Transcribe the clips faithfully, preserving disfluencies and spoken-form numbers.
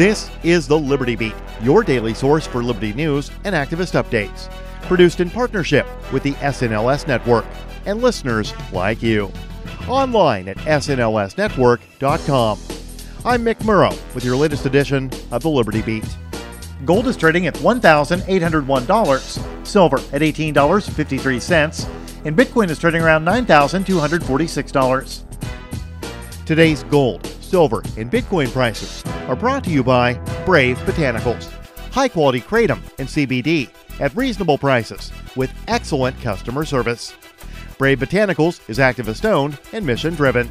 This is The Liberty Beat, your daily source for liberty news and activist updates. Produced in partnership with the S N L S Network and listeners like you. Online at S N L S network dot com. I'm Mick Murrow with your latest edition of The Liberty Beat. Gold is trading at one thousand eight hundred one dollars, silver at eighteen dollars and fifty-three cents, and Bitcoin is trading around nine thousand two hundred forty-six dollars. Today's gold, silver, and Bitcoin prices are brought to you by Brave Botanicals, high-quality kratom and C B D at reasonable prices with excellent customer service. Brave Botanicals is activist-owned and mission-driven.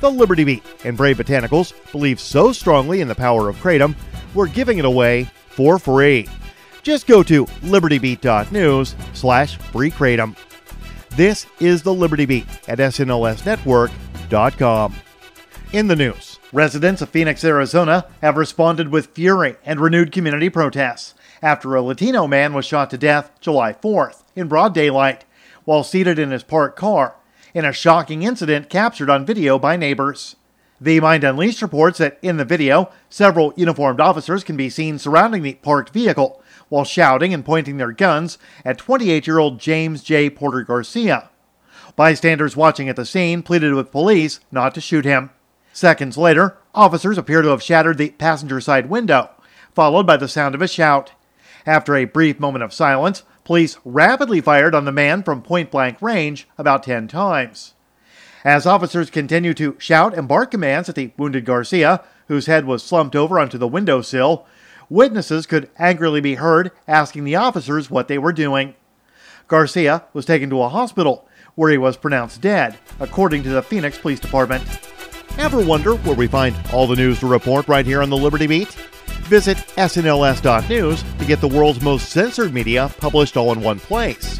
The Liberty Beat and Brave Botanicals believe so strongly in the power of kratom, we're giving it away for free. Just go to libertybeat dot news slash free kratom. This is The Liberty Beat at S N L S network dot com. In the news, residents of Phoenix, Arizona have responded with fury and renewed community protests after a Latino man was shot to death July fourth in broad daylight while seated in his parked car in a shocking incident captured on video by neighbors. The Mind Unleashed reports that in the video, several uniformed officers can be seen surrounding the parked vehicle while shouting and pointing their guns at twenty-eight-year-old James J. Porter-Garcia. Bystanders watching at the scene pleaded with police not to shoot him. Seconds later, officers appear to have shattered the passenger side window, followed by the sound of a shout. After a brief moment of silence, police rapidly fired on the man from point-blank range about ten times. As officers continue to shout and bark commands at the wounded Garcia, whose head was slumped over onto the windowsill, witnesses could angrily be heard asking the officers what they were doing. Garcia was taken to a hospital, where he was pronounced dead, according to the Phoenix Police Department. Ever wonder where we find all the news to report right here on the Liberty Beat? Visit S N L S dot news to get the world's most censored media published all in one place.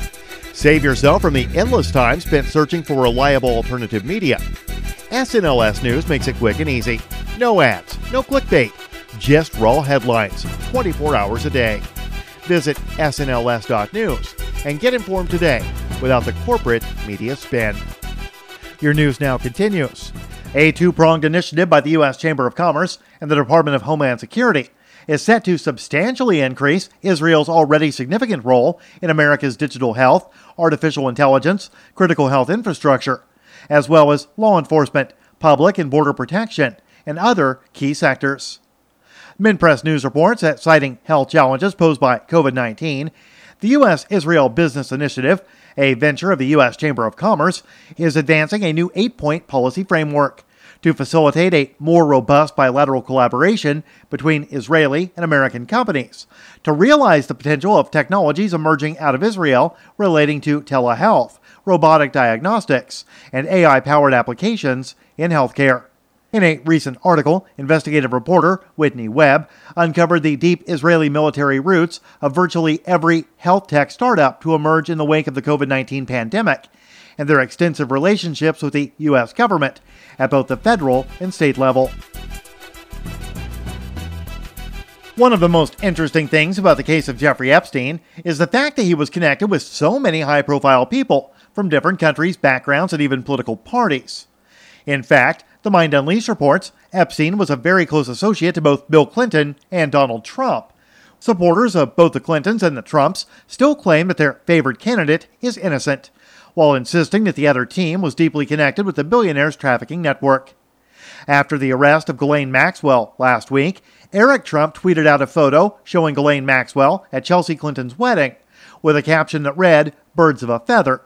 Save yourself from the endless time spent searching for reliable alternative media. S N L S News makes it quick and easy. No ads, no clickbait, just raw headlines, twenty-four hours a day. Visit S N L S dot news and get informed today without the corporate media spin. Your news now continues. A two-pronged initiative by the U S Chamber of Commerce and the Department of Homeland Security is set to substantially increase Israel's already significant role in America's digital health, artificial intelligence, critical health infrastructure, as well as law enforcement, public and border protection, and other key sectors. MintPress News reports that citing health challenges posed by COVID nineteen, the U S-Israel Business Initiative, a venture of the U S Chamber of Commerce, is advancing a new eight-point policy framework to facilitate a more robust bilateral collaboration between Israeli and American companies to realize the potential of technologies emerging out of Israel relating to telehealth, robotic diagnostics, and A I-powered applications in healthcare. In a recent article, investigative reporter Whitney Webb uncovered the deep Israeli military roots of virtually every health tech startup to emerge in the wake of the COVID nineteen pandemic, and their extensive relationships with the U S government at both the federal and state level. One of the most interesting things about the case of Jeffrey Epstein is the fact that he was connected with so many high-profile people from different countries, backgrounds, and even political parties. In fact, The Mind Unleashed reports Epstein was a very close associate to both Bill Clinton and Donald Trump. Supporters of both the Clintons and the Trumps still claim that their favored candidate is innocent, while insisting that the other team was deeply connected with the billionaire's trafficking network. After the arrest of Ghislaine Maxwell last week, Eric Trump tweeted out a photo showing Ghislaine Maxwell at Chelsea Clinton's wedding, with a caption that read, "Birds of a Feather,"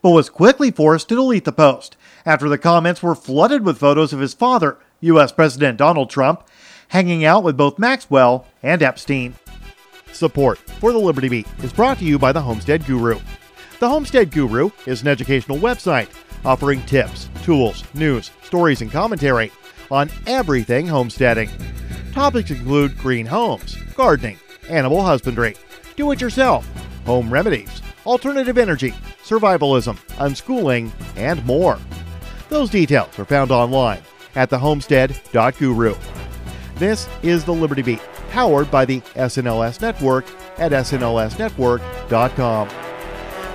but was quickly forced to delete the post after the comments were flooded with photos of his father, U S President Donald Trump, hanging out with both Maxwell and Epstein. Support for the Liberty Beat is brought to you by the Homestead Guru. The Homestead Guru is an educational website offering tips, tools, news, stories, and commentary on everything homesteading. Topics include green homes, gardening, animal husbandry, do-it-yourself, home remedies, alternative energy, survivalism, unschooling, and more. Those details are found online at the homestead dot guru. This is the Liberty Beat, powered by the S N L S Network at S N L S network dot com.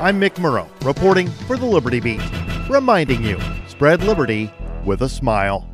I'm Mick Murrow, reporting for the Liberty Beat, reminding you, spread liberty with a smile.